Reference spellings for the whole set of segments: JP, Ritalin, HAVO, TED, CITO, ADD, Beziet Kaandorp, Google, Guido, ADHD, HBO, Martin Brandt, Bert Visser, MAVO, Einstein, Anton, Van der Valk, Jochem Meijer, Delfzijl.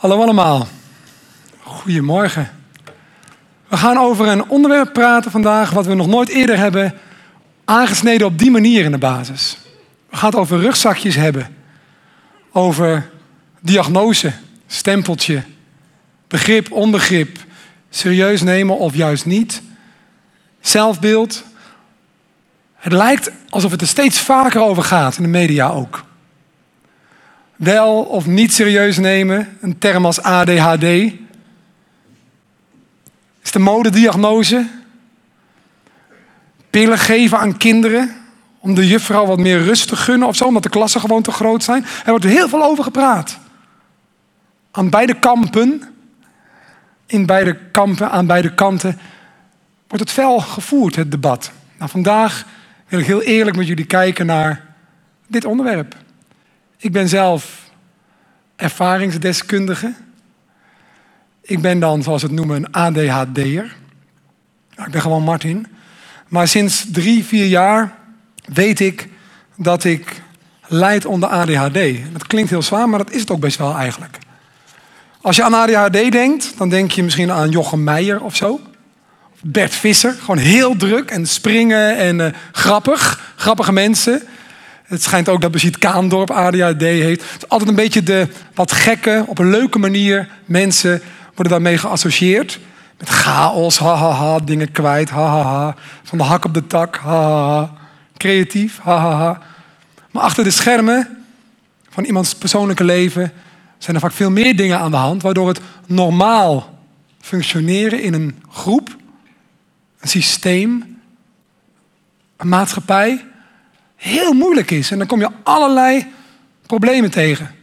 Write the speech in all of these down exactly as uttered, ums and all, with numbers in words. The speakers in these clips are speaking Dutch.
Hallo allemaal, goedemorgen. We gaan over een onderwerp praten vandaag wat we nog nooit eerder hebben aangesneden op die manier in de basis. We gaan het over rugzakjes hebben, over diagnose, stempeltje, begrip, onbegrip, serieus nemen of juist niet, zelfbeeld. Het lijkt alsof het er steeds vaker over gaat, in de media ook. Wel of niet serieus nemen, een term als A D H D. Is de modediagnose. Pillen geven aan kinderen om de juffrouw wat meer rust te gunnen of zo, omdat de klassen gewoon te groot zijn. Er wordt heel veel over gepraat. Aan beide kampen, in beide kampen, aan beide kanten, wordt het fel gevoerd, het debat. Nou, vandaag wil ik heel eerlijk met jullie kijken naar dit onderwerp. Ik ben zelf ervaringsdeskundige. Ik ben dan, zoals we het noemen, een A D H D'er. Nou, ik ben gewoon Martin. Maar sinds drie, vier jaar weet ik dat ik lijd onder A D H D. Dat klinkt heel zwaar, maar dat is het ook best wel eigenlijk. Als je aan A D H D denkt, dan denk je misschien aan Jochem Meijer of zo. Bert Visser, gewoon heel druk en springen en uh, grappig. Grappige mensen. Het schijnt ook dat Beziet Kaandorp A D H D heeft. Het is altijd een beetje de wat gekke, op een leuke manier. Mensen worden daarmee geassocieerd. Met chaos, hahaha, ha, ha, dingen kwijt, hahaha. Ha, ha. Van de hak op de tak, hahaha. Ha, ha. Creatief, hahaha. Ha, ha. Maar achter de schermen van iemands persoonlijke leven zijn er vaak veel meer dingen aan de hand, waardoor het normaal functioneren in een groep, een systeem, een maatschappij heel moeilijk is. En dan kom je allerlei problemen tegen.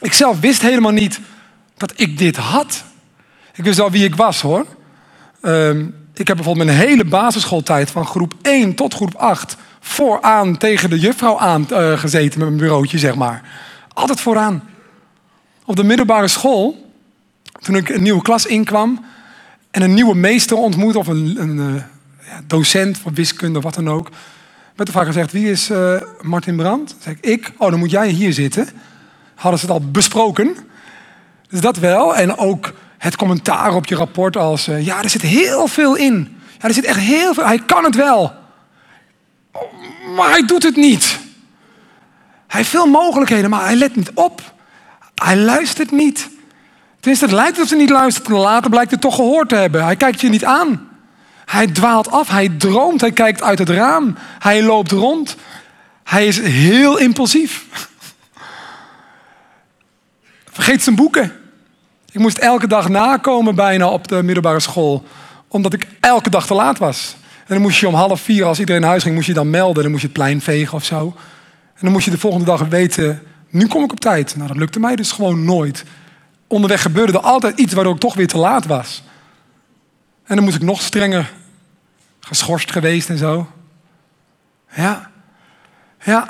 Ik zelf wist helemaal niet dat ik dit had. Ik wist wel wie ik was, hoor. Um, ik heb bijvoorbeeld mijn hele basisschooltijd van groep één tot groep acht... vooraan tegen de juffrouw aan uh, gezeten met mijn bureautje, zeg maar. Altijd vooraan. Op de middelbare school, toen ik een nieuwe klas inkwam en een nieuwe meester ontmoette, of een, een uh, docent voor wiskunde of wat dan ook, werd er vaak gezegd: wie is uh, Martin Brandt? Dan zeg ik, ik. Oh, dan moet jij hier zitten. Hadden ze het al besproken. Dus dat wel. En ook het commentaar op je rapport als: Uh, ja, er zit heel veel in. Ja, er zit echt heel veel. Hij kan het wel. Maar hij doet het niet. Hij heeft veel mogelijkheden, maar hij let niet op. Hij luistert niet. Tenminste, het lijkt alsof hij niet luistert. Later blijkt het toch gehoord te hebben. Hij kijkt je niet aan. Hij dwaalt af, hij droomt, hij kijkt uit het raam. Hij loopt rond. Hij is heel impulsief. Vergeet zijn boeken. Ik moest elke dag nakomen bijna op de middelbare school. Omdat ik elke dag te laat was. En dan moest je om half vier, als iedereen naar huis ging, moest je dan melden. Dan moest je het plein vegen of zo. En dan moest je de volgende dag weten, nu kom ik op tijd. Nou, dat lukte mij dus gewoon nooit. Onderweg gebeurde er altijd iets waardoor ik toch weer te laat was. En dan moest ik nog strenger geschorst geweest en zo. Ja. Ja.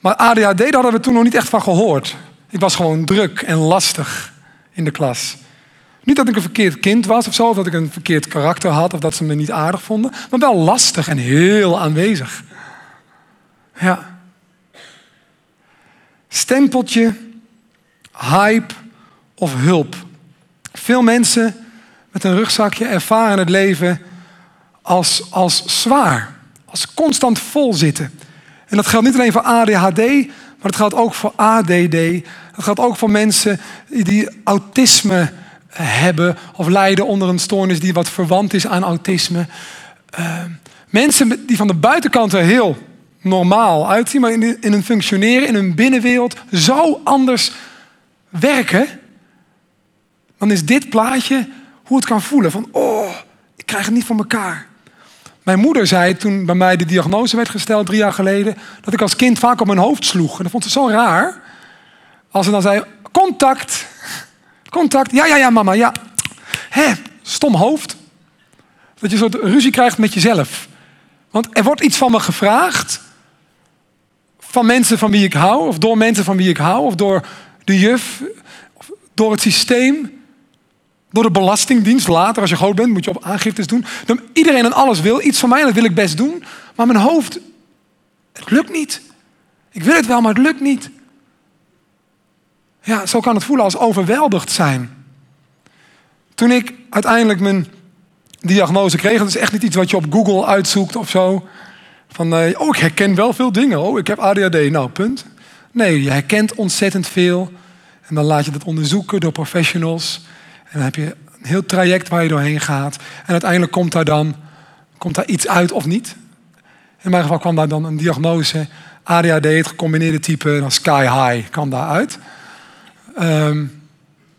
Maar A D H D, daar hadden we toen nog niet echt van gehoord. Ik was gewoon druk en lastig in de klas. Niet dat ik een verkeerd kind was of zo, of dat ik een verkeerd karakter had, of dat ze me niet aardig vonden. Maar wel lastig en heel aanwezig. Ja. Stempeltje, hype of hulp. Veel mensen met een rugzakje ervaren het leven als, als zwaar. Als constant vol zitten. En dat geldt niet alleen voor A D H D, maar dat geldt ook voor A D D. Dat geldt ook voor mensen die autisme hebben of lijden onder een stoornis die wat verwant is aan autisme. Uh, mensen die van de buitenkant er heel normaal uitzien, maar in, in hun functioneren, in hun binnenwereld zo anders werken. Dan is dit plaatje hoe het kan voelen. Van, oh, ik krijg het niet voor elkaar. Mijn moeder zei toen bij mij de diagnose werd gesteld, drie jaar geleden, dat ik als kind vaak op mijn hoofd sloeg. En dat vond ze zo raar. Als ze dan zei, contact. Contact. Ja, ja, ja, mama. Ja. Hé, stom hoofd. Dat je een soort ruzie krijgt met jezelf. Want er wordt iets van me gevraagd. Van mensen van wie ik hou. Of door mensen van wie ik hou. Of door de juf. Of door het systeem. Door de belastingdienst. Later, als je groot bent, moet je op aangiftes doen. Dan iedereen en alles wil iets van mij. En dat wil ik best doen. Maar mijn hoofd, het lukt niet. Ik wil het wel, maar het lukt niet. ja, zo kan het voelen als overweldigd zijn. Toen ik uiteindelijk mijn diagnose kreeg, dat is echt niet iets wat je op Google uitzoekt of zo. Van, uh, oh, ik herken wel veel dingen. Oh, ik heb A D H D. Nou, punt. Nee, je herkent ontzettend veel. En dan laat je dat onderzoeken door professionals. En dan heb je een heel traject waar je doorheen gaat. En uiteindelijk komt daar dan komt daar iets uit of niet. In mijn geval kwam daar dan een diagnose. A D H D, het gecombineerde type, dan sky high kwam daaruit. Um,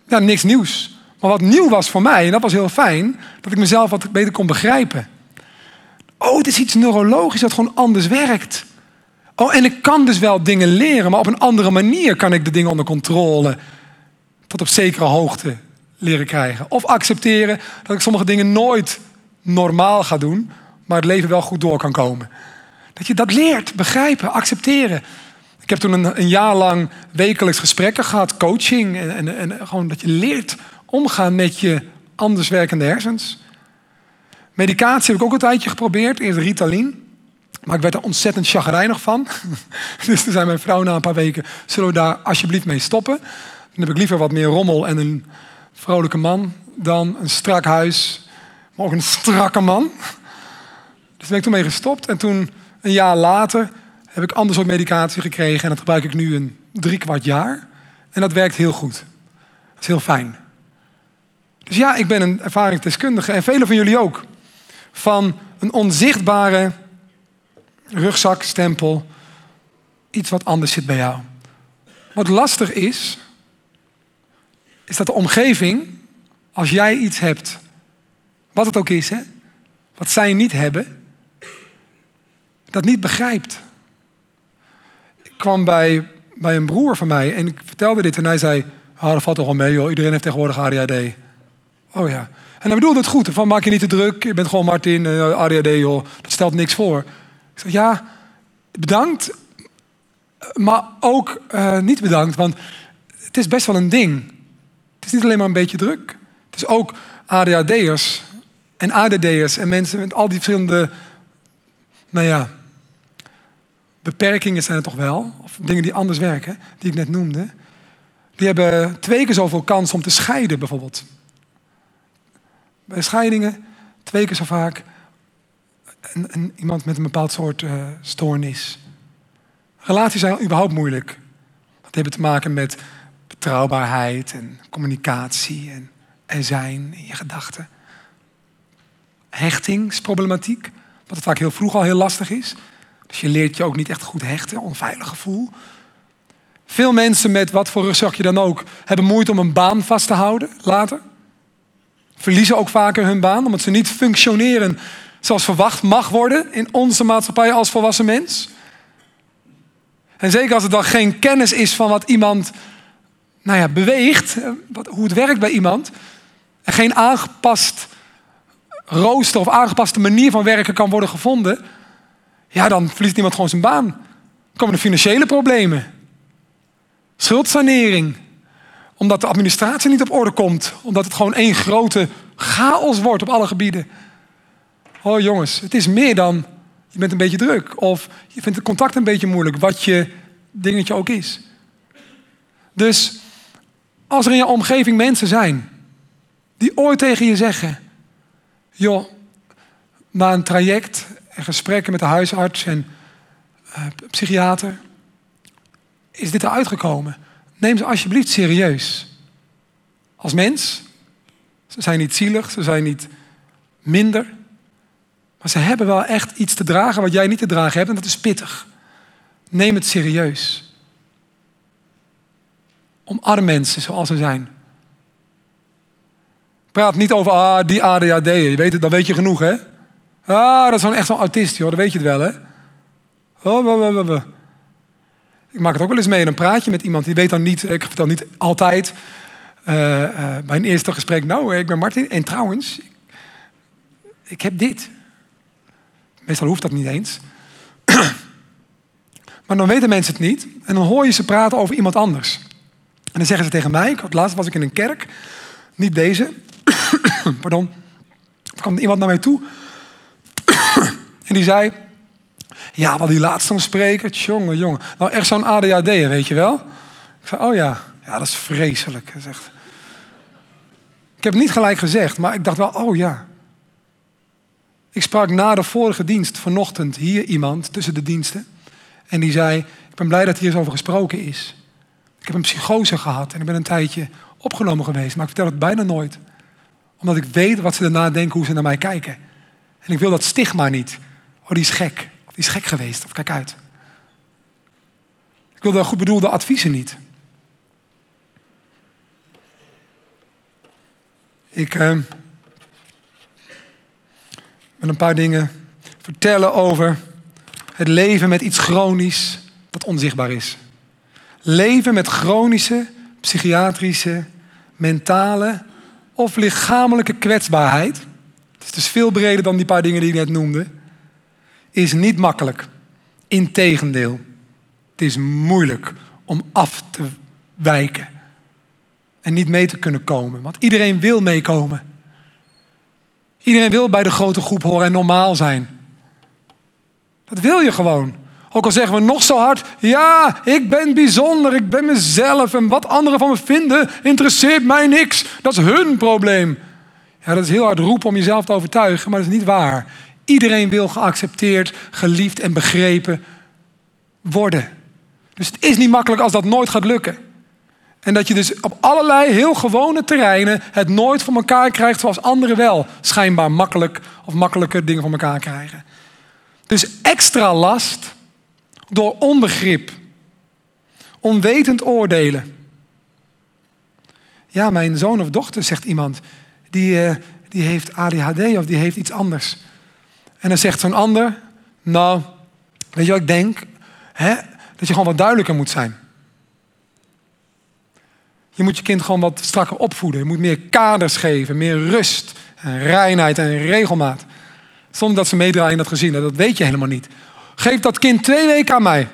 ja, niks nieuws. Maar wat nieuw was voor mij, en dat was heel fijn, dat ik mezelf wat beter kon begrijpen. Oh, het is iets neurologisch dat gewoon anders werkt. Oh, en ik kan dus wel dingen leren, maar op een andere manier kan ik de dingen onder controle tot op zekere hoogte leren krijgen. Of accepteren dat ik sommige dingen nooit normaal ga doen, maar het leven wel goed door kan komen. Dat je dat leert, begrijpen, accepteren. Ik heb toen een, een jaar lang wekelijks gesprekken gehad, coaching. En, en, en gewoon dat je leert omgaan met je anders werkende hersens. Medicatie heb ik ook een tijdje geprobeerd. Eerst Ritalin. Maar ik werd er ontzettend chagrijnig van. Dus toen zei mijn vrouw na een paar weken, zullen we daar alsjeblieft mee stoppen? Dan heb ik liever wat meer rommel en een vrolijke man dan een strak huis. Maar ook een strakke man. Dus ben ik toen mee gestopt. En toen, een jaar later, heb ik ander soort medicatie gekregen. En dat gebruik ik nu een drie kwart jaar. En dat werkt heel goed. Dat is heel fijn. Dus ja, ik ben een ervaringsdeskundige. En velen van jullie ook. Van een onzichtbare rugzak, stempel. Iets wat anders zit bij jou. Wat lastig is, is dat de omgeving, als jij iets hebt, wat het ook is, hè, wat zij niet hebben, dat niet begrijpt. Ik kwam bij, bij een broer van mij en ik vertelde dit en hij zei, oh, dat valt toch wel mee, joh. Iedereen heeft tegenwoordig A D H D. Oh ja. En hij bedoelde het goed. Van, maak je niet te druk, je bent gewoon Martin, uh, A D H D, joh. Dat stelt niks voor. Ik zei, ja, bedankt, maar ook uh, niet bedankt, want het is best wel een ding. Het is niet alleen maar een beetje druk. Het is ook A D H D'ers en A D D'ers en mensen met al die verschillende, nou ja, beperkingen zijn het toch wel, of dingen die anders werken, die ik net noemde, die hebben twee keer zoveel kans om te scheiden bijvoorbeeld. Bij scheidingen twee keer zo vaak een, een, iemand met een bepaald soort uh, stoornis. Relaties zijn überhaupt moeilijk. Dat hebben te maken met betrouwbaarheid en communicatie en er zijn in je gedachten. Hechtingsproblematiek, wat het vaak heel vroeg al heel lastig is. Dus je leert je ook niet echt goed hechten, onveilig gevoel. Veel mensen met wat voor rugzakje dan ook hebben moeite om een baan vast te houden later. Verliezen ook vaker hun baan, omdat ze niet functioneren zoals verwacht mag worden in onze maatschappij als volwassen mens. En zeker als er dan geen kennis is van wat iemand nou ja, beweegt, wat, hoe het werkt bij iemand, en geen aangepast rooster of aangepaste manier van werken kan worden gevonden, ja, dan verliest iemand gewoon zijn baan. Dan komen er financiële problemen. Schuldsanering. Omdat de administratie niet op orde komt. Omdat het gewoon één grote chaos wordt op alle gebieden. Oh jongens, het is meer dan je bent een beetje druk. Of je vindt het contact een beetje moeilijk. Wat je dingetje ook is. Dus als er in je omgeving mensen zijn die ooit tegen je zeggen, joh, na een traject en gesprekken met de huisarts en uh, psychiater, is dit eruit gekomen. Neem ze alsjeblieft serieus. Als mens. Ze zijn niet zielig, ze zijn niet minder. Maar ze hebben wel echt iets te dragen wat jij niet te dragen hebt. En dat is pittig. Neem het serieus. Omarm mensen zoals ze zijn. Praat niet over ah, die A D H D'er. Je weet het, dan weet je genoeg, hè? Ah, dat is wel echt zo'n autist, joh. Dat weet je het wel, hè? Oh, oh, oh, oh. Ik maak het ook wel eens mee en een praatje met iemand. Die weet dan niet, ik vertel niet altijd uh, uh, bij een eerste gesprek. Nou, ik ben Martin en trouwens, ik heb dit. Meestal hoeft dat niet eens. Maar dan weten mensen het niet. En dan hoor je ze praten over iemand anders. En dan zeggen ze tegen mij, het laatst was ik in een kerk. Niet deze. Pardon. Er kwam iemand naar mij toe. En die zei, ja, wat die laatste spreker, jongen, jongen. Nou, echt zo'n A D H D'er, weet je wel. Ik zei, oh ja, Ja, dat is vreselijk. Hij zegt. Ik heb het niet gelijk gezegd, maar ik dacht wel, oh ja. Ik sprak na de vorige dienst vanochtend hier iemand tussen de diensten. En die zei, ik ben blij dat hier eens over gesproken is. Ik heb een psychose gehad en ik ben een tijdje opgenomen geweest. Maar ik vertel het bijna nooit. Omdat ik weet wat ze daarna denken, hoe ze naar mij kijken. En ik wil dat stigma niet. Oh, die is gek. Of die is gek geweest. Of kijk uit. Ik wil de goed bedoelde adviezen niet. Ik uh, wil een paar dingen vertellen over het leven met iets chronisch dat onzichtbaar is. Leven met chronische, psychiatrische, mentale of lichamelijke kwetsbaarheid. Het is dus veel breder dan die paar dingen die ik net noemde. Is niet makkelijk. Integendeel. Het is moeilijk om af te wijken. En niet mee te kunnen komen. Want iedereen wil meekomen. Iedereen wil bij de grote groep horen en normaal zijn. Dat wil je gewoon. Ook al zeggen we nog zo hard. Ja, ik ben bijzonder. Ik ben mezelf. En wat anderen van me vinden, interesseert mij niks. Dat is hun probleem. Ja, dat is heel hard roepen om jezelf te overtuigen. Maar dat is niet waar. Iedereen wil geaccepteerd, geliefd en begrepen worden. Dus het is niet makkelijk als dat nooit gaat lukken. En dat je dus op allerlei heel gewone terreinen het nooit voor elkaar krijgt zoals anderen wel schijnbaar makkelijk of makkelijker dingen voor elkaar krijgen. Dus extra last door onbegrip. Onwetend oordelen. Ja, mijn zoon of dochter, zegt iemand, die, uh, die heeft A D H D of die heeft iets anders. En dan zegt zo'n ander, nou, weet je wat ik denk? Hè? Dat je gewoon wat duidelijker moet zijn. Je moet je kind gewoon wat strakker opvoeden. Je moet meer kaders geven, meer rust en reinheid en regelmaat. Zonder dat ze meedraaien in dat gezin, dat weet je helemaal niet. Geef dat kind twee weken aan mij.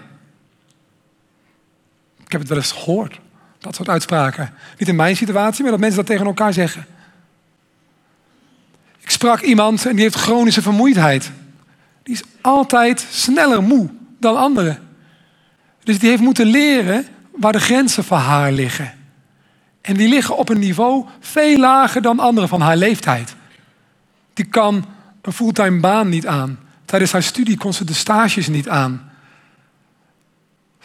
Ik heb het wel eens gehoord, dat soort uitspraken. Niet in mijn situatie, maar dat mensen dat tegen elkaar zeggen. Ik sprak iemand en die heeft chronische vermoeidheid. Die is altijd sneller moe dan anderen. Dus die heeft moeten leren waar de grenzen van haar liggen. En die liggen op een niveau veel lager dan anderen van haar leeftijd. Die kan een fulltime baan niet aan. Tijdens haar studie kon ze de stages niet aan.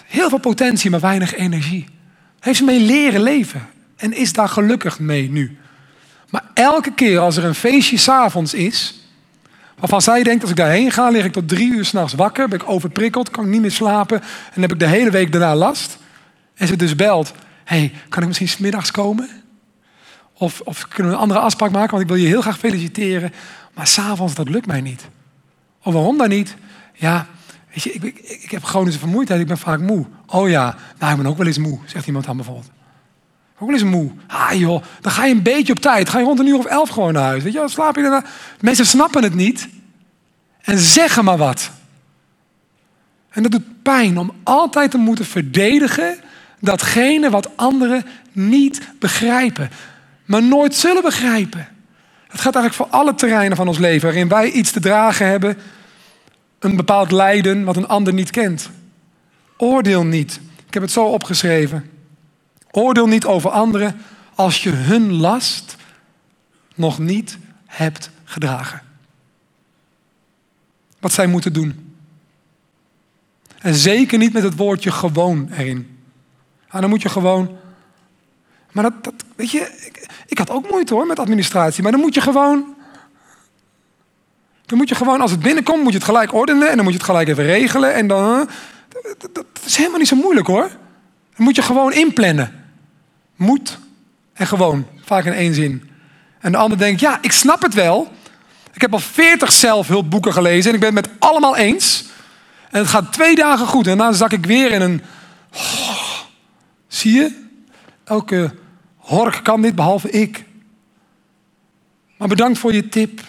Heel veel potentie, maar weinig energie. Heeft ze mee leren leven. En is daar gelukkig mee nu. Maar elke keer als er een feestje 's avonds is, waarvan zij denkt, als ik daarheen ga, lig ik tot drie uur 's nachts wakker, ben ik overprikkeld, kan ik niet meer slapen en heb ik de hele week daarna last. En ze dus belt, hey, kan ik misschien 's middags komen? Of, of kunnen we een andere afspraak maken, want ik wil je heel graag feliciteren. Maar 's avonds, dat lukt mij niet. Of waarom dan niet? Ja, weet je, ik, ik, ik heb chronische vermoeidheid, ik ben vaak moe. Oh ja, nou, ik ben ook wel eens moe, zegt iemand dan bijvoorbeeld. Ook wel eens moe. Ah joh, dan ga je een beetje op tijd. Ga je rond een uur of elf gewoon naar huis. Weet je, dan slaap je daarna. Mensen snappen het niet. En zeggen maar wat. En dat doet pijn om altijd te moeten verdedigen datgene wat anderen niet begrijpen. Maar nooit zullen begrijpen. Dat gaat eigenlijk voor alle terreinen van ons leven. Waarin wij iets te dragen hebben. Een bepaald lijden wat een ander niet kent. Oordeel niet. Ik heb het zo opgeschreven. Oordeel niet over anderen als je hun last nog niet hebt gedragen. Wat zij moeten doen. En zeker niet met het woordje gewoon erin. Ah, dan moet je gewoon... Maar dat, dat weet je, ik, ik had ook moeite hoor met administratie. Maar dan moet je gewoon... Dan moet je gewoon, als het binnenkomt, moet je het gelijk ordenen. En dan moet je het gelijk even regelen. En dan... Dat, dat, dat is helemaal niet zo moeilijk hoor. Dan moet je gewoon inplannen. Moet en gewoon. Vaak in één zin. En de ander denkt, ja, ik snap het wel. Ik heb al veertig zelfhulpboeken gelezen en ik ben het met allemaal eens. En het gaat twee dagen goed. En daarna zak ik weer in een... Oh, zie je? Elke hork kan dit, behalve ik. Maar bedankt voor je tip.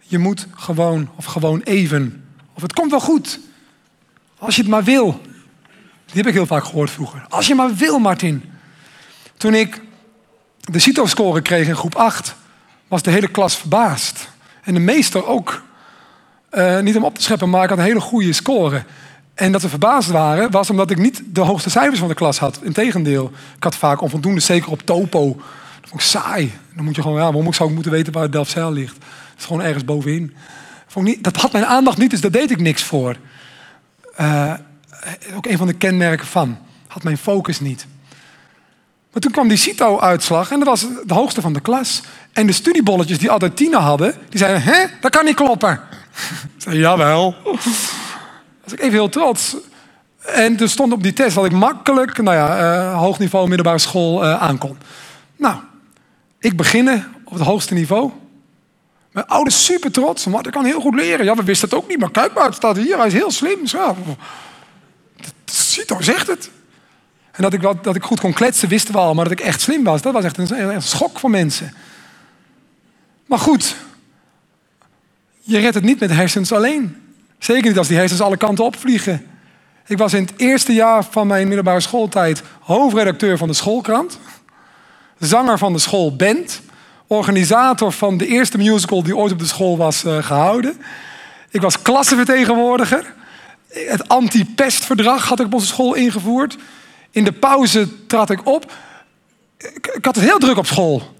Je moet gewoon of gewoon even. Of het komt wel goed. Als je het maar wil. Die heb ik heel vaak gehoord vroeger. Als je maar wil, Martin. Toen ik de CITO-score kreeg in groep acht... was de hele klas verbaasd. En de meester ook. Uh, niet om op te scheppen, maar ik had een hele goede score. En dat we verbaasd waren, was omdat ik niet de hoogste cijfers van de klas had. Integendeel, ik had vaak onvoldoende, zeker op topo. Dat vond ik saai. Dan moet je gewoon, ja, waarom zou ik moeten weten waar Delfzijl ligt? Dat is gewoon ergens bovenin. Vond ik niet, dat had mijn aandacht niet, dus daar deed ik niks voor. Uh, ook een van de kenmerken van. Had mijn focus niet. Maar toen kwam die CITO-uitslag en dat was de hoogste van de klas. En de studiebolletjes die altijd tienen hadden, die zeiden, hè, dat kan niet kloppen. Ik zei, jawel. Was ik even heel trots. En toen stond op die test dat ik makkelijk, nou ja, uh, hoog niveau middelbare school uh, aankon. Nou, ik beginnen op het hoogste niveau. Mijn ouders super trots, maar ik kan heel goed leren. Ja, we wisten het ook niet, maar kijk maar, het staat hier, hij is heel slim. Zo. CITO zegt het. En dat ik, wat, dat ik goed kon kletsen, wisten we al, maar dat ik echt slim was, dat was echt een, echt een schok voor mensen. Maar goed, je redt het niet met hersens alleen. Zeker niet als die hersens alle kanten opvliegen. Ik was in het eerste jaar van mijn middelbare schooltijd hoofdredacteur van de schoolkrant, zanger van de schoolband, organisator van de eerste musical die ooit op de school was uh, gehouden. Ik was klassenvertegenwoordiger. Het anti-pestverdrag had ik op onze school ingevoerd. In de pauze trad ik op. Ik, ik had het heel druk op school.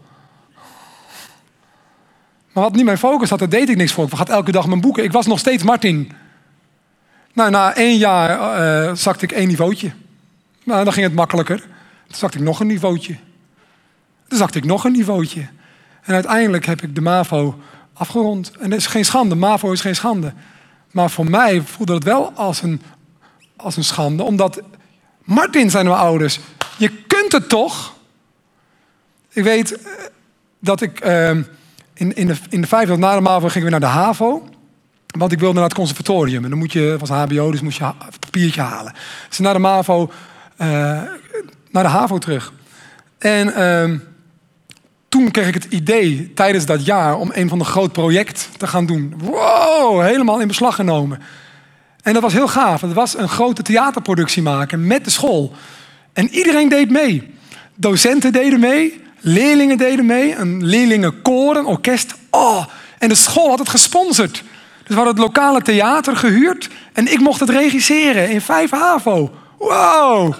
Maar wat niet mijn focus had, daar deed ik niks voor. Ik had elke dag mijn boeken. Ik was nog steeds Martin. Nou, na één jaar uh, zakte ik één niveautje. Nou, dan ging het makkelijker. Toen zakte ik nog een niveautje. Toen zakte ik nog een niveautje. En uiteindelijk heb ik de MAVO afgerond. En dat is geen schande. MAVO is geen schande. Maar voor mij voelde het wel als een, als een schande. Omdat Martin zijn mijn ouders. Je kunt het toch? Ik weet uh, dat ik... Uh, In, in, de, in de vijfde, na de MAVO, ging ik weer naar de HAVO. Want ik wilde naar het conservatorium. En dan moet je, het was H B O, dus moest je ha- het papiertje halen. Dus naar de MAVO, uh, naar de HAVO terug. En uh, toen kreeg ik het idee, tijdens dat jaar, om een van de groot project te gaan doen. Wow, helemaal in beslag genomen. En dat was heel gaaf. Het was een grote theaterproductie maken met de school. En iedereen deed mee. Docenten deden mee. Leerlingen deden mee, een leerlingenkoor, een orkest. Oh, en de school had het gesponsord. Dus we hadden het lokale theater gehuurd en ik mocht het regisseren in vijf HAVO. Wow,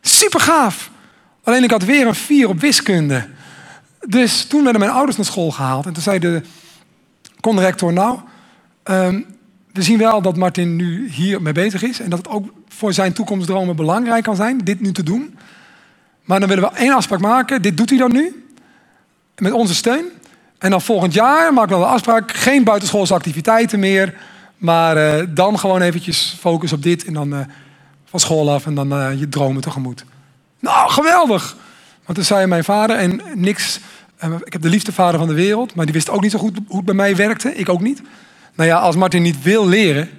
super gaaf. Alleen ik had weer een vier op wiskunde. Dus toen werden mijn ouders naar school gehaald. En toen zei de conrector, nou, um, we zien wel dat Martin nu hier mee bezig is. En dat het ook voor zijn toekomstdromen belangrijk kan zijn, dit nu te doen. Maar dan willen we één afspraak maken. Dit doet hij dan nu. Met onze steun. En dan volgend jaar maken we dan de afspraak. Geen buitenschoolse activiteiten meer. Maar uh, dan gewoon eventjes focus op dit. En dan uh, van school af. En dan uh, je dromen tegemoet. Nou, geweldig. Want toen zei mijn vader. En niks. Uh, ik heb de liefste vader van de wereld. Maar die wist ook niet zo goed hoe het bij mij werkte. Ik ook niet. Nou ja, als Martin niet wil leren.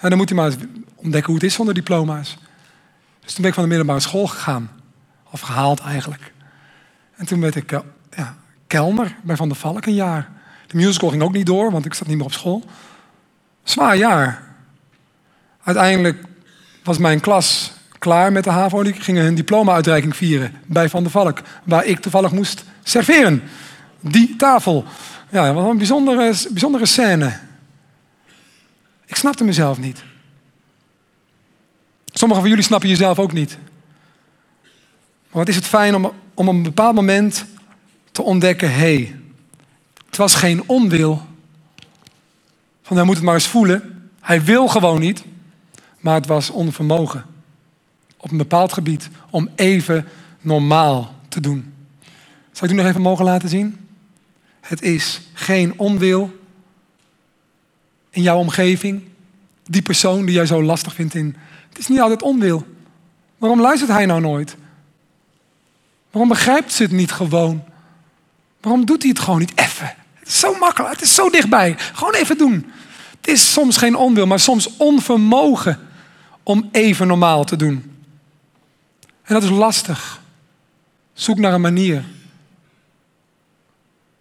Dan moet hij maar eens ontdekken hoe het is zonder diploma's. Dus toen ben ik van de middelbare school gegaan. Of gehaald eigenlijk. En toen werd ik uh, ja, kelner bij Van der Valk een jaar. De musical ging ook niet door, want ik zat niet meer op school. Zwaar jaar. Uiteindelijk was mijn klas klaar met de HAVO. Die gingen hun diploma-uitreiking vieren bij Van der Valk. Waar ik toevallig moest serveren. Die tafel. Ja, dat was een bijzondere, bijzondere scène. Ik snapte mezelf niet. Sommigen van jullie snappen jezelf ook niet. Maar wat is het fijn om, om op een bepaald moment te ontdekken... hé, hey, het was geen onwil. Van hij moet het maar eens voelen. Hij wil gewoon niet. Maar het was onvermogen. Op een bepaald gebied. Om even normaal te doen. Zal ik u nog even mogen laten zien? Het is geen onwil in jouw omgeving. Die persoon die jij zo lastig vindt in... Het is niet altijd onwil. Waarom luistert hij nou nooit? Waarom begrijpt ze het niet gewoon? Waarom doet hij het gewoon niet even? Het is zo makkelijk, het is zo dichtbij. Gewoon even doen. Het is soms geen onwil, maar soms onvermogen om even normaal te doen. En dat is lastig. Zoek naar een manier.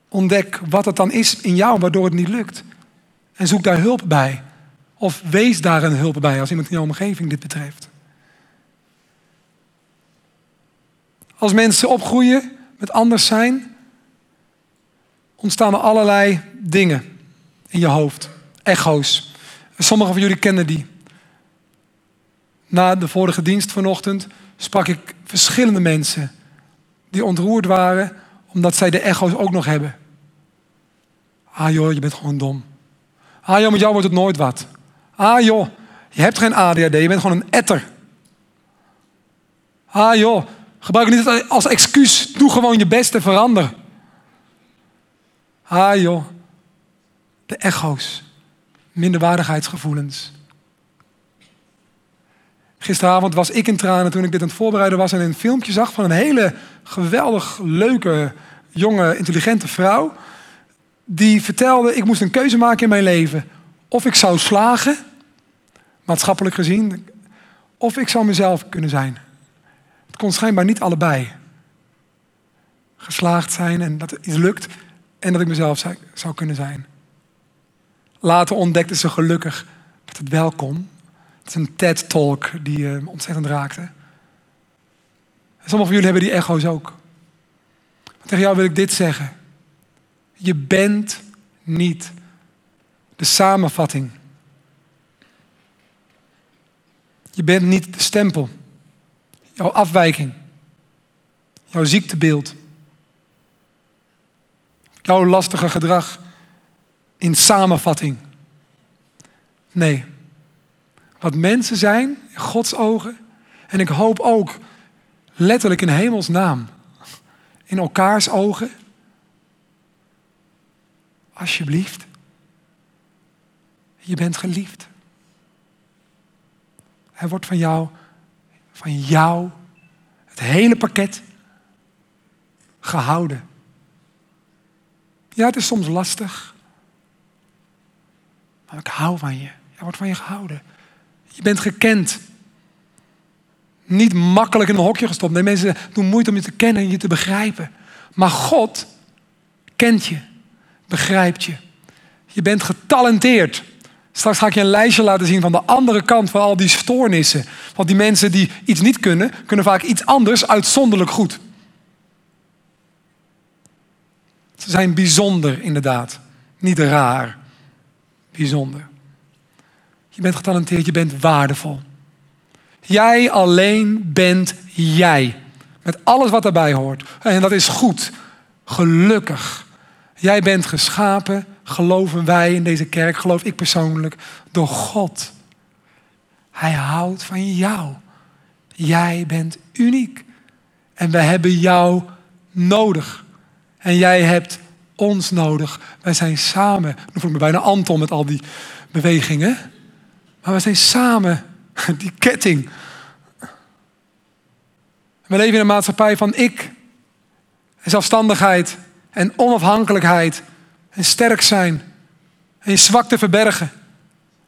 Ontdek wat het dan is in jou waardoor het niet lukt. En zoek daar hulp bij. Of wees daar een hulp bij als iemand in jouw omgeving dit betreft. Als mensen opgroeien met anders zijn, ontstaan er allerlei dingen in je hoofd. Echo's. Sommigen van jullie kennen die. na de vorige dienst vanochtend sprak ik verschillende mensen die ontroerd waren omdat zij de echo's ook nog hebben. Ah joh, je bent gewoon dom. Ah joh, met jou wordt het nooit wat. Ah joh, je hebt geen A D H D, je bent gewoon een etter. Ah joh, gebruik het niet als excuus. Doe gewoon je best en verander. Ah joh, de echo's, minderwaardigheidsgevoelens. Gisteravond was ik in tranen toen ik dit aan het voorbereiden was en een filmpje zag van een hele geweldig leuke, jonge, intelligente vrouw. Die vertelde, ik moest een keuze maken in mijn leven. Of ik zou slagen, maatschappelijk gezien, of ik zou mezelf kunnen zijn. Het kon schijnbaar niet allebei. Geslaagd zijn en dat iets lukt en dat ik mezelf zou kunnen zijn. Later ontdekte ze gelukkig dat het wel kon. Het is een TED-talk die me ontzettend raakte. En sommigen van jullie hebben die echo's ook. Maar tegen jou wil ik dit zeggen. Je bent niet de samenvatting. Je bent niet de stempel. Jouw afwijking. Jouw ziektebeeld. Jouw lastige gedrag in samenvatting. Nee. Wat mensen zijn, in Gods ogen. En ik hoop ook, letterlijk in hemels naam. In elkaars ogen. Alsjeblieft. Je bent geliefd. Hij wordt van jou, van jou, het hele pakket gehouden. Ja, het is soms lastig. Maar ik hou van je. Hij wordt van je gehouden. Je bent gekend. Niet makkelijk in een hokje gestopt. Nee, mensen doen moeite om je te kennen en je te begrijpen. Maar God kent je. Begrijpt je. Je bent getalenteerd. Straks ga ik je een lijstje laten zien van de andere kant van al die stoornissen. Want die mensen die iets niet kunnen, kunnen vaak iets anders uitzonderlijk goed. Ze zijn bijzonder inderdaad. Niet raar. Bijzonder. Je bent getalenteerd, je bent waardevol. Jij alleen bent jij. Met alles wat daarbij hoort. En dat is goed. Gelukkig. Jij bent geschapen, geloven wij in deze kerk, geloof ik persoonlijk, door God. Hij houdt van jou. Jij bent uniek. En we hebben jou nodig. En jij hebt ons nodig. Wij zijn samen, nu voel ik me bijna Anton met al die bewegingen. Maar we zijn samen, die ketting. We leven in een maatschappij van ik en zelfstandigheid. En onafhankelijkheid. En sterk zijn. En je zwakte verbergen.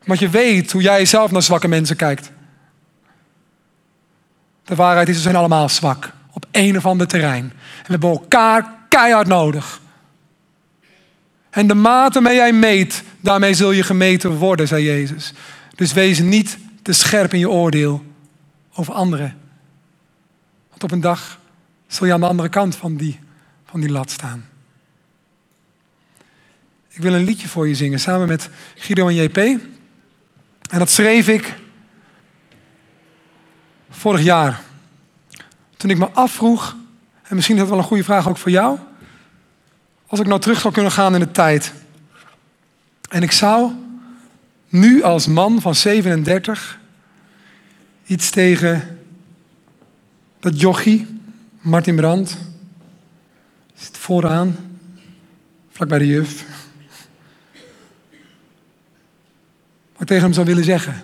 Want je weet hoe jij zelf naar zwakke mensen kijkt. De waarheid is, we zijn allemaal zwak. Op een of ander terrein. En we hebben elkaar keihard nodig. En de mate waarmee jij meet, daarmee zul je gemeten worden, zei Jezus. Dus wees niet te scherp in je oordeel over anderen. Want op een dag zul je aan de andere kant van die, van die lat staan. Ik wil een liedje voor je zingen, samen met Guido en J P. En dat schreef ik vorig jaar. Toen ik me afvroeg, en misschien is dat wel een goede vraag ook voor jou. Als ik nou terug zou kunnen gaan in de tijd. En ik zou nu als man van zevenendertig iets tegen dat jochie, Martin Brandt, zit vooraan, vlak bij de juf. Wat ik tegen hem zou willen zeggen.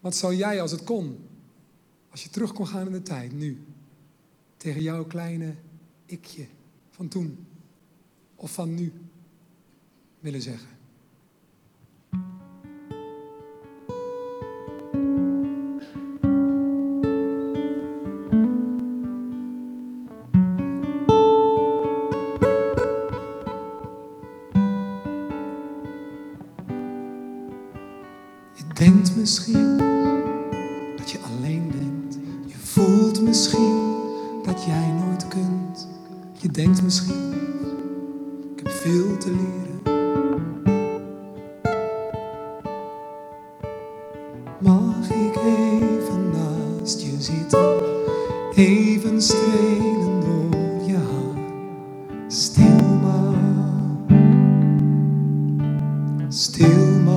Wat zou jij als het kon, als je terug kon gaan in de tijd, nu, tegen jouw kleine ikje van toen of van nu willen zeggen? Je denkt misschien dat je alleen bent. Je voelt misschien dat jij nooit kunt. Je denkt misschien, ik heb veel te leren. Maar mag ik even naast je zitten, even strelen door je haar, stil maar, stil maar.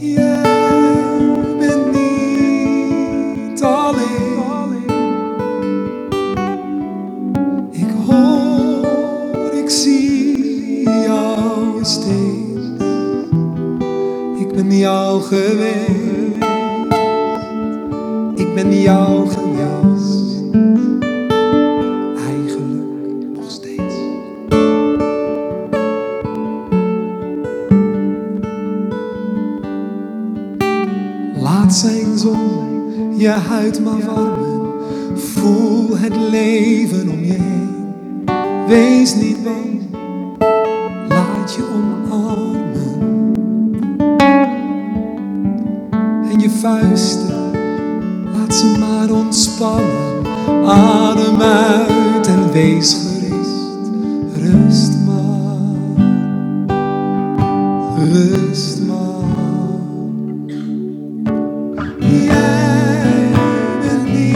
Jij bent niet alleen, ik hoor, ik zie jou steeds. Ik ben jou geweest, ik ben jou geweest, eigenlijk nog steeds. Laat zijn zon je huid maar warmen, voel het leven om je heen. Wees niet bang, laat je omarmen. Je vuisten, laat ze maar ontspannen. Adem uit en wees gerust. Rust maar, rust maar.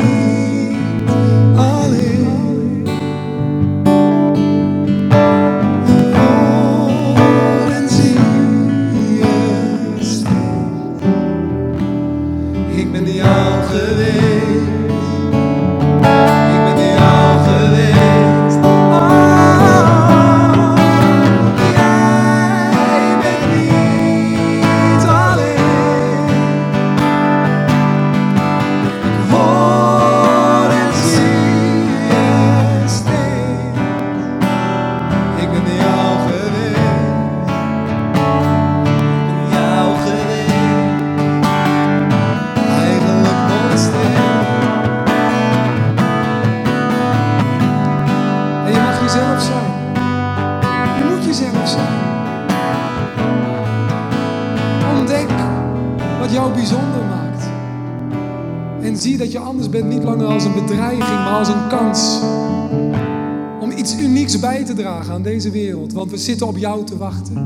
Jij bent niet alleen. Hoor en zie je stil. Ik ben jou geweest, ik ben jou geweest, ah, jij bent niet alleen. Ik hoor en zie je steeds, ik ben jou geweest. Jezelf zijn. Je moet jezelf zijn. Ontdek wat jou bijzonder maakt. En zie dat je anders bent, niet langer als een bedreiging, maar als een kans. Om iets unieks bij te dragen aan deze wereld, want we zitten op jou te wachten.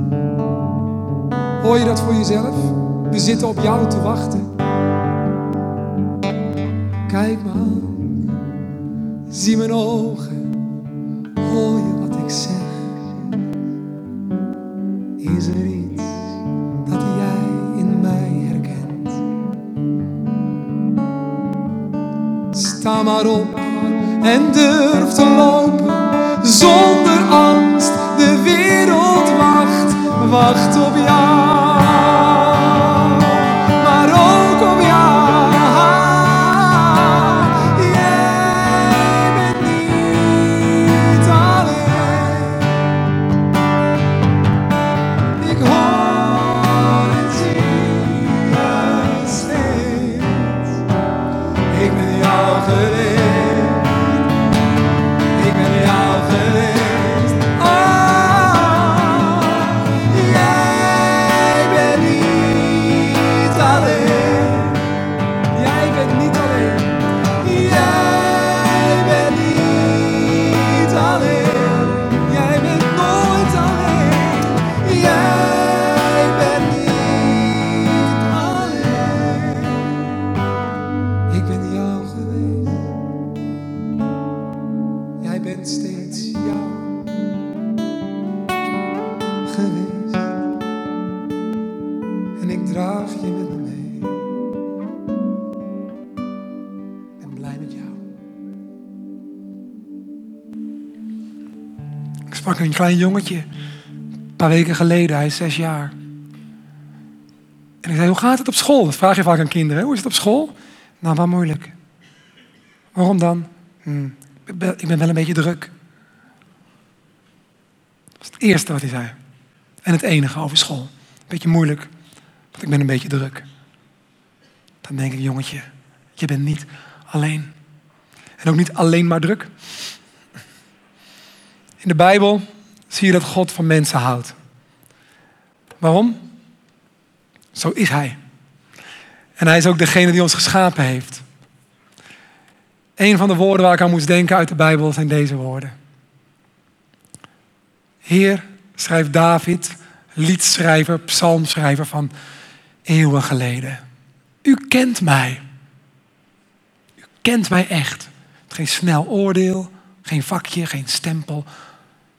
Hoor je dat voor jezelf? We zitten op jou te wachten. Kijk me aan. Zie mijn ogen. Hoor je wat ik zeg? Is er iets dat jij in mij herkent? Sta maar op en durf te lopen zonder angst. De wereld wacht, wacht op jou. Steeds jou geweest en ik draag je met me mee. Ik ben blij met jou. Ik sprak een klein jongetje een paar weken geleden, hij is zes jaar. En ik zei, hoe gaat het op school? Dat vraag je vaak aan kinderen. Hoe is het op school? Nou, wel moeilijk. Waarom dan? Hm. Ik ben wel een beetje druk. Dat was het eerste wat hij zei. En het enige over school. Beetje moeilijk, want ik ben een beetje druk. Dan denk ik, jongetje, je bent niet alleen. En ook niet alleen maar druk. In de Bijbel zie je dat God van mensen houdt. Waarom? Zo is hij. En hij is ook degene die ons geschapen heeft. Een van de woorden waar ik aan moest denken uit de Bijbel zijn deze woorden. Heer, schrijft David, liedschrijver, psalmschrijver van eeuwen geleden. U kent mij. U kent mij echt. Geen snel oordeel, geen vakje, geen stempel.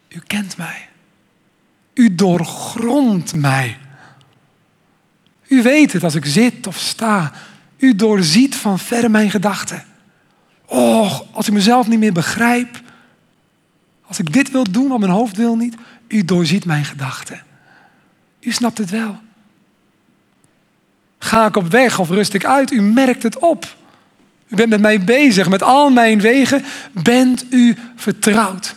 U kent mij. U doorgrondt mij. U weet het als ik zit of sta. U doorziet van verre mijn gedachten. Och, als ik mezelf niet meer begrijp. Als ik dit wil doen, wat mijn hoofd wil niet. U doorziet mijn gedachten. U snapt het wel. Ga ik op weg of rust ik uit? U merkt het op. U bent met mij bezig. Met al mijn wegen bent u vertrouwd.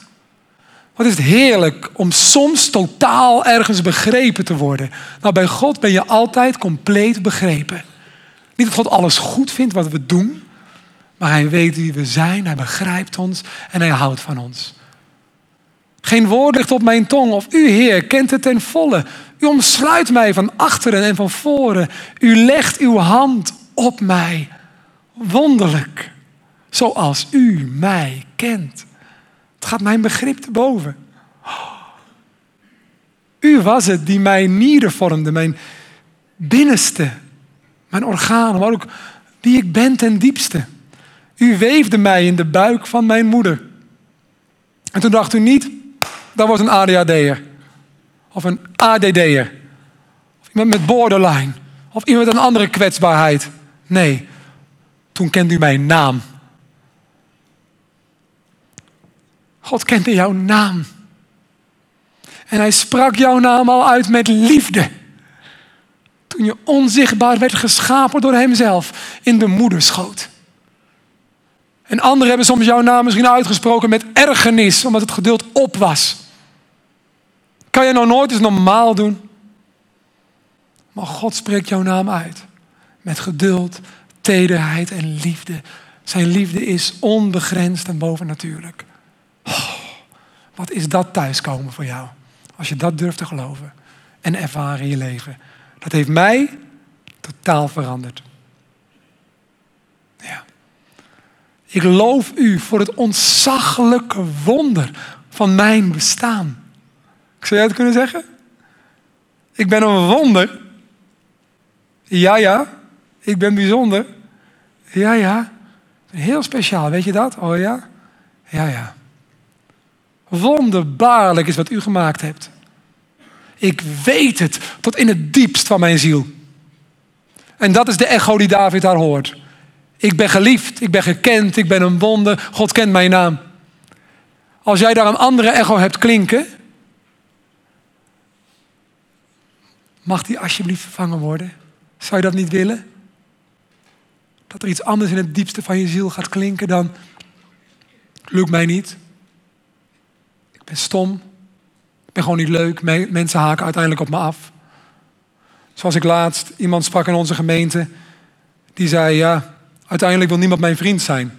Wat is het heerlijk om soms totaal ergens begrepen te worden. Nou, bij God ben je altijd compleet begrepen. Niet dat God alles goed vindt wat we doen. Maar hij weet wie we zijn. Hij begrijpt ons. En hij houdt van ons. Geen woord ligt op mijn tong. Of u, Heer, kent het ten volle. U omsluit mij van achteren en van voren. U legt uw hand op mij. Wonderlijk, zoals u mij kent. Het gaat mijn begrip te boven. U was het die mijn nieren vormde, mijn binnenste, mijn organen, maar ook wie ik ben ten diepste. U weefde mij in de buik van mijn moeder. En toen dacht u niet, dat wordt een A D H D'er. Of een A D D'er. Of iemand met borderline. Of iemand met een andere kwetsbaarheid. Nee. Toen kende u mijn naam. God kende jouw naam. En hij sprak jouw naam al uit met liefde. Toen je onzichtbaar werd geschapen door hemzelf in de moederschoot. En anderen hebben soms jouw naam misschien uitgesproken met ergernis, omdat het geduld op was. Kan je nou nooit eens normaal doen? Maar God spreekt jouw naam uit met geduld, tederheid en liefde. Zijn liefde is onbegrensd en bovennatuurlijk. Oh, wat is dat thuiskomen voor jou? Als je dat durft te geloven en ervaren in je leven. Dat heeft mij totaal veranderd. Ja. Ik loof u voor het ontzaglijke wonder van mijn bestaan. Zou jij het kunnen zeggen? Ik ben een wonder. Ja, ja. Ik ben bijzonder. Ja, ja. Heel speciaal, weet je dat? Oh ja? Ja, ja. Wonderbaarlijk is wat u gemaakt hebt. Ik weet het tot in het diepst van mijn ziel. En dat is de echo die David daar hoort. Ik ben geliefd, ik ben gekend, ik ben een wonder. God kent mijn naam. Als jij daar een andere echo hebt klinken... mag die alsjeblieft vervangen worden? Zou je dat niet willen? Dat er iets anders in het diepste van je ziel gaat klinken dan... lukt mij niet. Ik ben stom. Ik ben gewoon niet leuk. Mensen haken uiteindelijk op me af. Zoals ik laatst, iemand sprak in onze gemeente. Die zei, ja, uiteindelijk wil niemand mijn vriend zijn.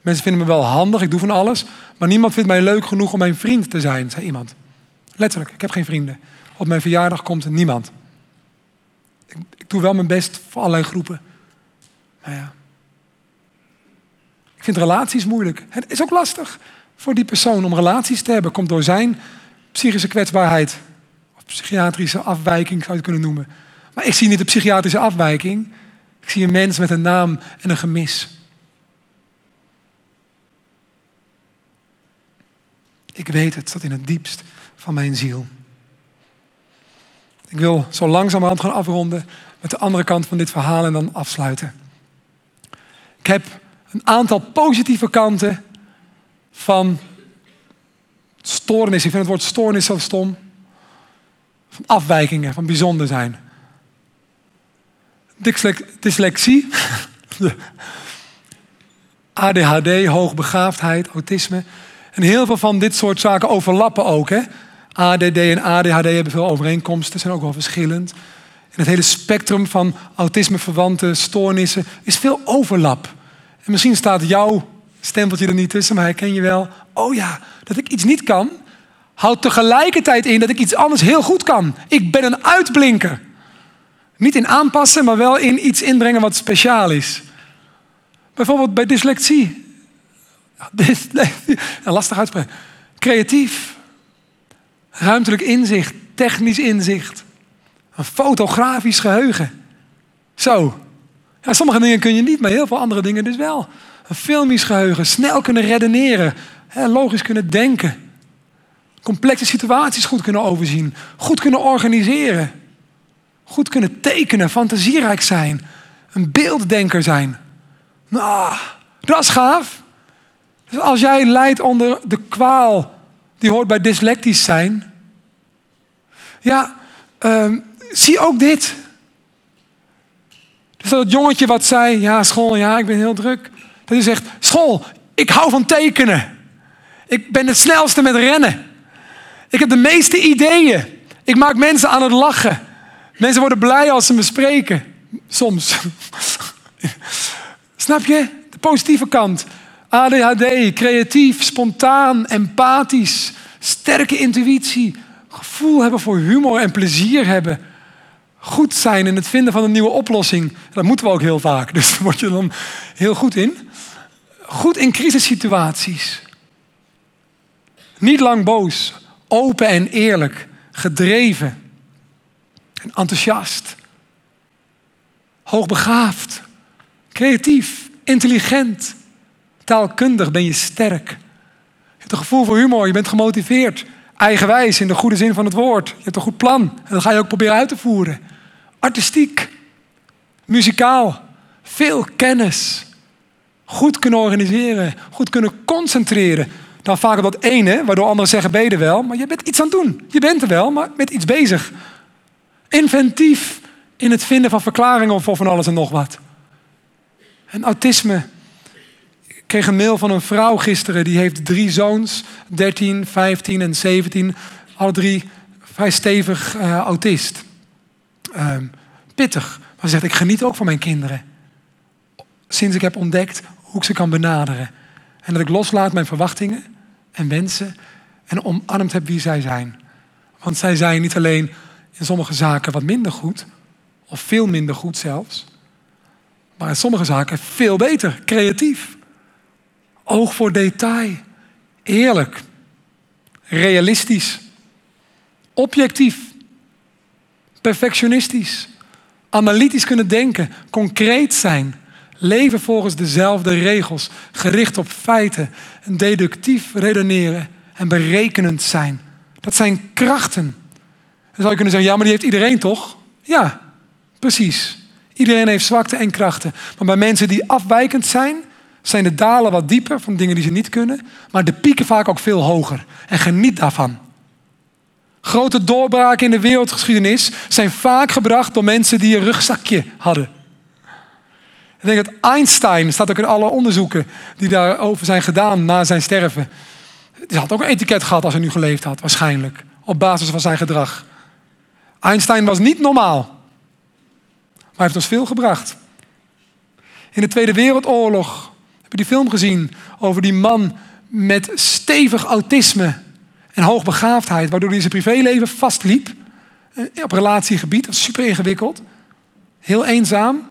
Mensen vinden me wel handig, ik doe van alles. Maar niemand vindt mij leuk genoeg om mijn vriend te zijn, zei iemand. Letterlijk, ik heb geen vrienden. Op mijn verjaardag komt niemand. Ik, ik doe wel mijn best voor allerlei groepen. Nou ja. Ik vind relaties moeilijk. Het is ook lastig voor die persoon om relaties te hebben. Komt door zijn psychische kwetsbaarheid. Of psychiatrische afwijking zou je het kunnen noemen. Maar ik zie niet de psychiatrische afwijking. Ik zie een mens met een naam en een gemis. Ik weet het tot in het diepst van mijn ziel. Ik wil zo langzamerhand gaan afronden met de andere kant van dit verhaal en dan afsluiten. Ik heb een aantal positieve kanten van stoornis. Ik vind het woord stoornis zo stom. Van afwijkingen, van bijzonder zijn. Dyslexie. A D H D, hoogbegaafdheid, autisme. En heel veel van dit soort zaken overlappen ook, hè? A D D en A D H D hebben veel overeenkomsten, zijn ook wel verschillend. En het hele spectrum van autismeverwante stoornissen is veel overlap. En misschien staat jouw stempeltje er niet tussen, maar herken je wel... oh ja, dat ik iets niet kan, houdt tegelijkertijd in dat ik iets anders heel goed kan. Ik ben een uitblinker. Niet in aanpassen, maar wel in iets inbrengen wat speciaal is. Bijvoorbeeld bij dyslexie. Lastig uitspreken. Creatief. Ruimtelijk inzicht, technisch inzicht. Een fotografisch geheugen. Zo. Ja, sommige dingen kun je niet, maar heel veel andere dingen dus wel. Een filmisch geheugen, snel kunnen redeneren, logisch kunnen denken. Complexe situaties goed kunnen overzien. Goed kunnen organiseren. Goed kunnen tekenen, fantasierijk zijn. Een beelddenker zijn. Nou, dat is gaaf. Dus als jij lijdt onder de kwaal die hoort bij dyslectisch zijn. Ja, um, zie ook dit. Dus dat jongetje wat zei, ja school, ja ik ben heel druk. Dat je zegt, school, ik hou van tekenen. Ik ben het snelste met rennen. Ik heb de meeste ideeën. Ik maak mensen aan het lachen. Mensen worden blij als ze me spreken. Soms. Snap je? De positieve kant. A D H D, creatief, spontaan, empathisch. Sterke intuïtie. Gevoel hebben voor humor en plezier hebben. Goed zijn in het vinden van een nieuwe oplossing. Dat moeten we ook heel vaak. Dus daar word je dan heel goed in. Goed in crisissituaties. Niet lang boos. Open en eerlijk. Gedreven. En enthousiast. Hoogbegaafd. Creatief. Intelligent. Taalkundig ben je sterk. Je hebt een gevoel voor humor. Je bent gemotiveerd. Eigenwijs in de goede zin van het woord. Je hebt een goed plan. En dat ga je ook proberen uit te voeren. Artistiek. Muzikaal. Veel kennis. Goed kunnen organiseren. Goed kunnen concentreren. Dan vaak op dat ene, waardoor anderen zeggen ben je er wel. Maar je bent iets aan het doen. Je bent er wel, maar met iets bezig. Inventief in het vinden van verklaringen voor van alles en nog wat. En autisme. Ik kreeg een mail van een vrouw gisteren. Die heeft drie zoons. dertien, vijftien en zeventien. Alle drie vrij stevig uh, autist. Um, pittig. Maar ze zegt, ik geniet ook van mijn kinderen. Sinds ik heb ontdekt hoe ik ze kan benaderen. En dat ik loslaat mijn verwachtingen en wensen. En omarmd heb wie zij zijn. Want zij zijn niet alleen in sommige zaken wat minder goed. Of veel minder goed zelfs. Maar in sommige zaken veel beter. Creatief. Oog voor detail. Eerlijk. Realistisch. Objectief. Perfectionistisch. Analytisch kunnen denken. Concreet zijn. Leven volgens dezelfde regels. Gericht op feiten. En deductief redeneren. En berekenend zijn. Dat zijn krachten. Dan zou je kunnen zeggen, ja, maar die heeft iedereen toch? Ja, precies. Iedereen heeft zwakte en krachten. Maar bij mensen die afwijkend zijn, zijn de dalen wat dieper van dingen die ze niet kunnen. Maar de pieken vaak ook veel hoger. En geniet daarvan. Grote doorbraken in de wereldgeschiedenis zijn vaak gebracht door mensen die een rugzakje hadden. Ik denk dat Einstein, staat ook in alle onderzoeken die daarover zijn gedaan na zijn sterven. Hij had ook een etiket gehad als hij nu geleefd had, waarschijnlijk. Op basis van zijn gedrag. Einstein was niet normaal. Maar hij heeft ons veel gebracht. In de Tweede Wereldoorlog heb je die film gezien over die man met stevig autisme en hoogbegaafdheid, waardoor hij in zijn privéleven vastliep. Op relatiegebied, dat was super ingewikkeld. Heel eenzaam.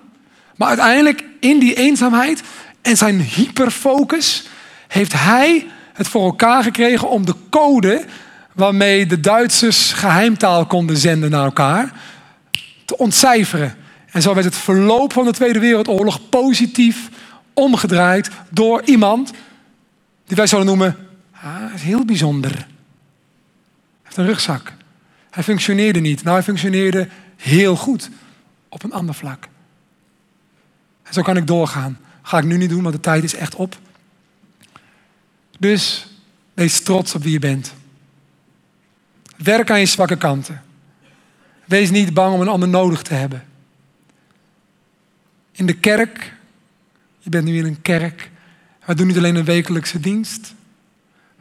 Maar uiteindelijk in die eenzaamheid en zijn hyperfocus heeft hij het voor elkaar gekregen om de code waarmee de Duitsers geheimtaal konden zenden naar elkaar te ontcijferen. En zo werd het verloop van de Tweede Wereldoorlog positief omgedraaid door iemand die wij zouden noemen, ah, is heel bijzonder. Hij heeft een rugzak. Hij functioneerde niet. Nou, hij functioneerde heel goed op een ander vlak. En zo kan ik doorgaan. Ga ik nu niet doen, want de tijd is echt op. Dus wees trots op wie je bent. Werk aan je zwakke kanten. Wees niet bang om een ander nodig te hebben. In de kerk, je bent nu in een kerk. We doen niet alleen een wekelijkse dienst.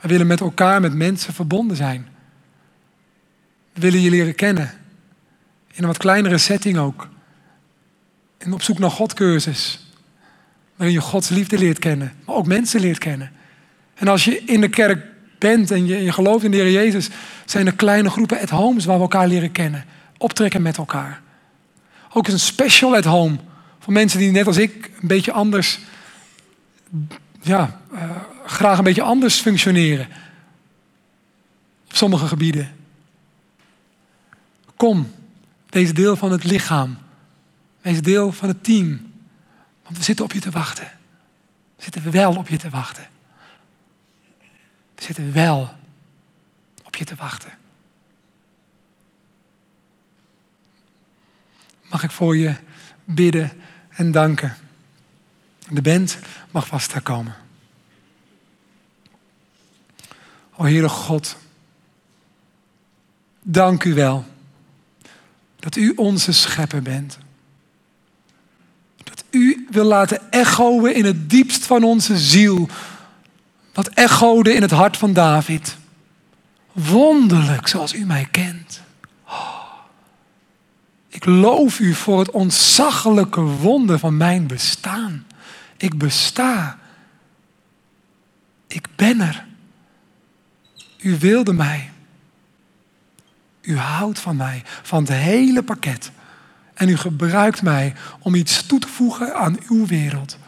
We willen met elkaar, met mensen verbonden zijn. We willen je leren kennen. In een wat kleinere setting ook. En op zoek naar Godcursus. Waarin je Gods liefde leert kennen. Maar ook mensen leert kennen. En als je in de kerk bent en je, je gelooft in de Heer Jezus, zijn er kleine groepen at homes waar we elkaar leren kennen. Optrekken met elkaar. Ook een special at home. Voor mensen die net als ik een beetje anders, ja, uh, graag een beetje anders functioneren. Op sommige gebieden. Kom, deze deel van het lichaam. Wees deel van het team. Want we zitten op je te wachten. We zitten wel op je te wachten. We zitten wel op je te wachten. Mag ik voor je bidden en danken. De band mag vast daar komen. O Heere God, dank u wel dat u onze schepper bent. Dat u wil laten echoen in het diepst van onze ziel. Wat echode in het hart van David. Wonderlijk zoals u mij kent. Oh, ik loof u voor het ontzaglijke wonder van mijn bestaan. Ik besta. Ik ben er. U wilde mij. U houdt van mij, van het hele pakket. En u gebruikt mij om iets toe te voegen aan uw wereld.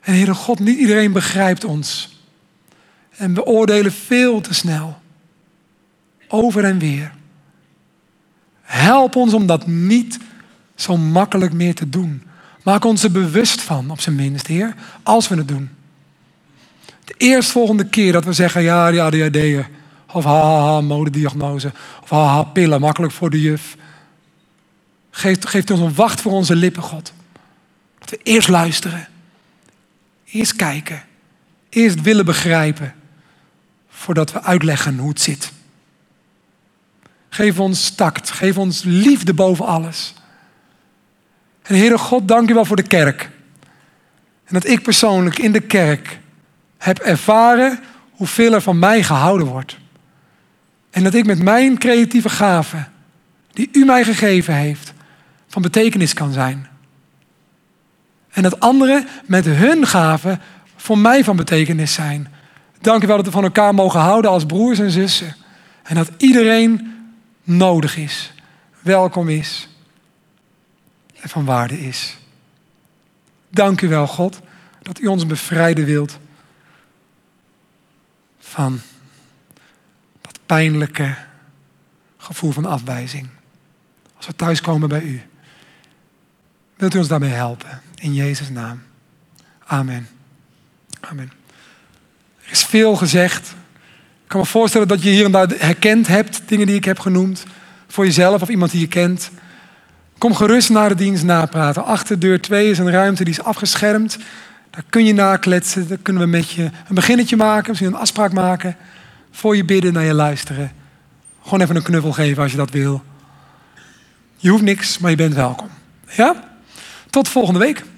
En Heere God, niet iedereen begrijpt ons. En we oordelen veel te snel. Over en weer. Help ons om dat niet zo makkelijk meer te doen. Maak ons er bewust van, op zijn minst, Heer, als we het doen. De eerstvolgende keer dat we zeggen, ja, die A D H D'er. Of haha, modediagnose. Of haha, pillen, makkelijk voor de juf. Geef, geef ons een wacht voor onze lippen, God. Dat we eerst luisteren. Eerst kijken. Eerst willen begrijpen. Voordat we uitleggen hoe het zit. Geef ons tact. Geef ons liefde boven alles. En Heere God, dank u wel voor de kerk. En dat ik persoonlijk in de kerk heb ervaren hoeveel er van mij gehouden wordt. En dat ik met mijn creatieve gaven, die u mij gegeven heeft, van betekenis kan zijn. En dat anderen met hun gaven voor mij van betekenis zijn. Dank u wel dat we van elkaar mogen houden als broers en zussen. En dat iedereen nodig is, welkom is en van waarde is. Dank u wel, God, dat u ons bevrijden wilt van dat pijnlijke gevoel van afwijzing. Als we thuiskomen bij u, wilt u ons daarmee helpen. In Jezus' naam. Amen. Amen. Er is veel gezegd. Ik kan me voorstellen dat je hier en daar herkend hebt. Dingen die ik heb genoemd. Voor jezelf of iemand die je kent. Kom gerust naar de dienst napraten. Achter deur twee is een ruimte die is afgeschermd. Daar kun je nakletsen. Daar kunnen we met je een beginnetje maken. Misschien een afspraak maken. Voor je bidden, naar je luisteren. Gewoon even een knuffel geven als je dat wil. Je hoeft niks, maar je bent welkom. Ja? Tot volgende week.